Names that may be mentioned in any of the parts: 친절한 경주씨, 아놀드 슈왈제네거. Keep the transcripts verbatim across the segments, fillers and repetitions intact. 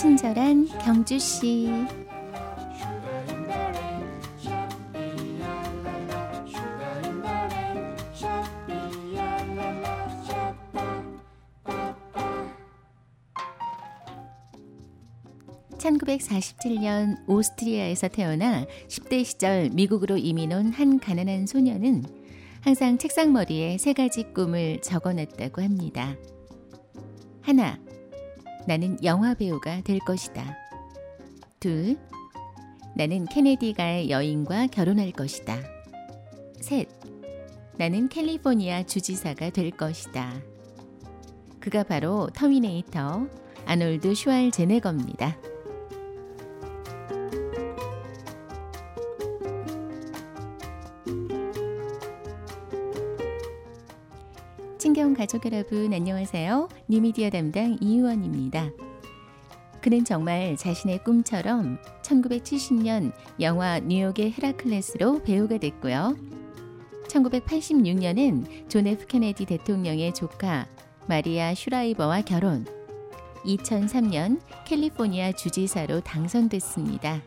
친절한 경주씨. 천구백사십칠 년 오스트리아에서 태어나 십 대 시절 미국으로 이민 온 한 가난한 소녀는 항상 책상머리에 세 가지 꿈을 적어놨다고 합니다. 하나, 나는 영화배우가 될 것이다. 둘, 나는 케네디가의 여인과 결혼할 것이다. 셋, 나는 캘리포니아 주지사가 될 것이다. 그가 바로 터미네이터 아놀드 슈왈제네거입니다. 친경 가족 여러분, 안녕하세요. 뉴미디어 담당 이유원입니다. 그는 정말 자신의 꿈처럼 천구백칠십 년 영화 뉴욕의 헤라클레스로 배우가 됐고요. 천구백팔십육 년엔 존 에프 케네디 대통령의 조카 마리아 슈라이버와 결혼, 이천삼 년 캘리포니아 주지사로 당선됐습니다.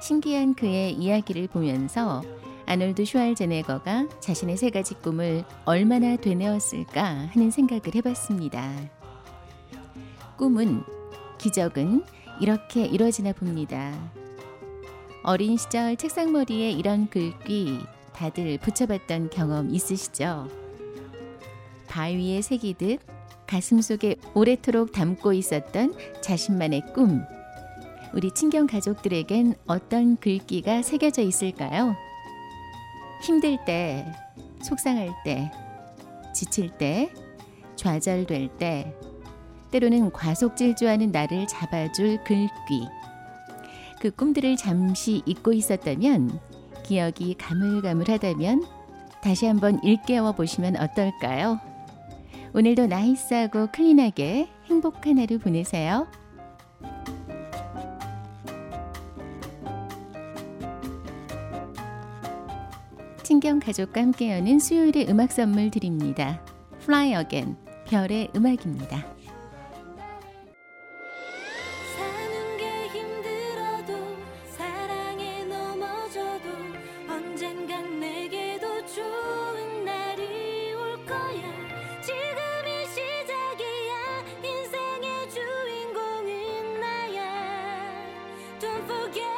신기한 그의 이야기를 보면서 아놀드 슈왈제네거가 자신의 세 가지 꿈을 얼마나 되뇌었을까 하는 생각을 해봤습니다. 꿈은, 기적은 이렇게 이루어지나 봅니다. 어린 시절 책상머리에 이런 글귀 다들 붙여봤던 경험 있으시죠? 바위에 새기듯 가슴속에 오래도록 담고 있었던 자신만의 꿈. 우리 친경 가족들에겐 어떤 글귀가 새겨져 있을까요? 힘들 때, 속상할 때, 지칠 때, 좌절될 때, 때로는 과속질주하는 나를 잡아줄 글귀. 그 꿈들을 잠시 잊고 있었다면, 기억이 가물가물하다면 다시 한번 일깨워 보시면 어떨까요? 오늘도 나이스하고 클린하게 행복한 하루 보내세요. 친경 가족과 함께 여는 수요일의 음악 선물 드립니다. Fly Again, 별의 음악입니다. 사는 게 힘들어도 사랑에 넘어져도 언젠간 내게도 좋은 날이 올 거야. 지금이 시작이야. 인생의 주인공은 나야. Don't forget.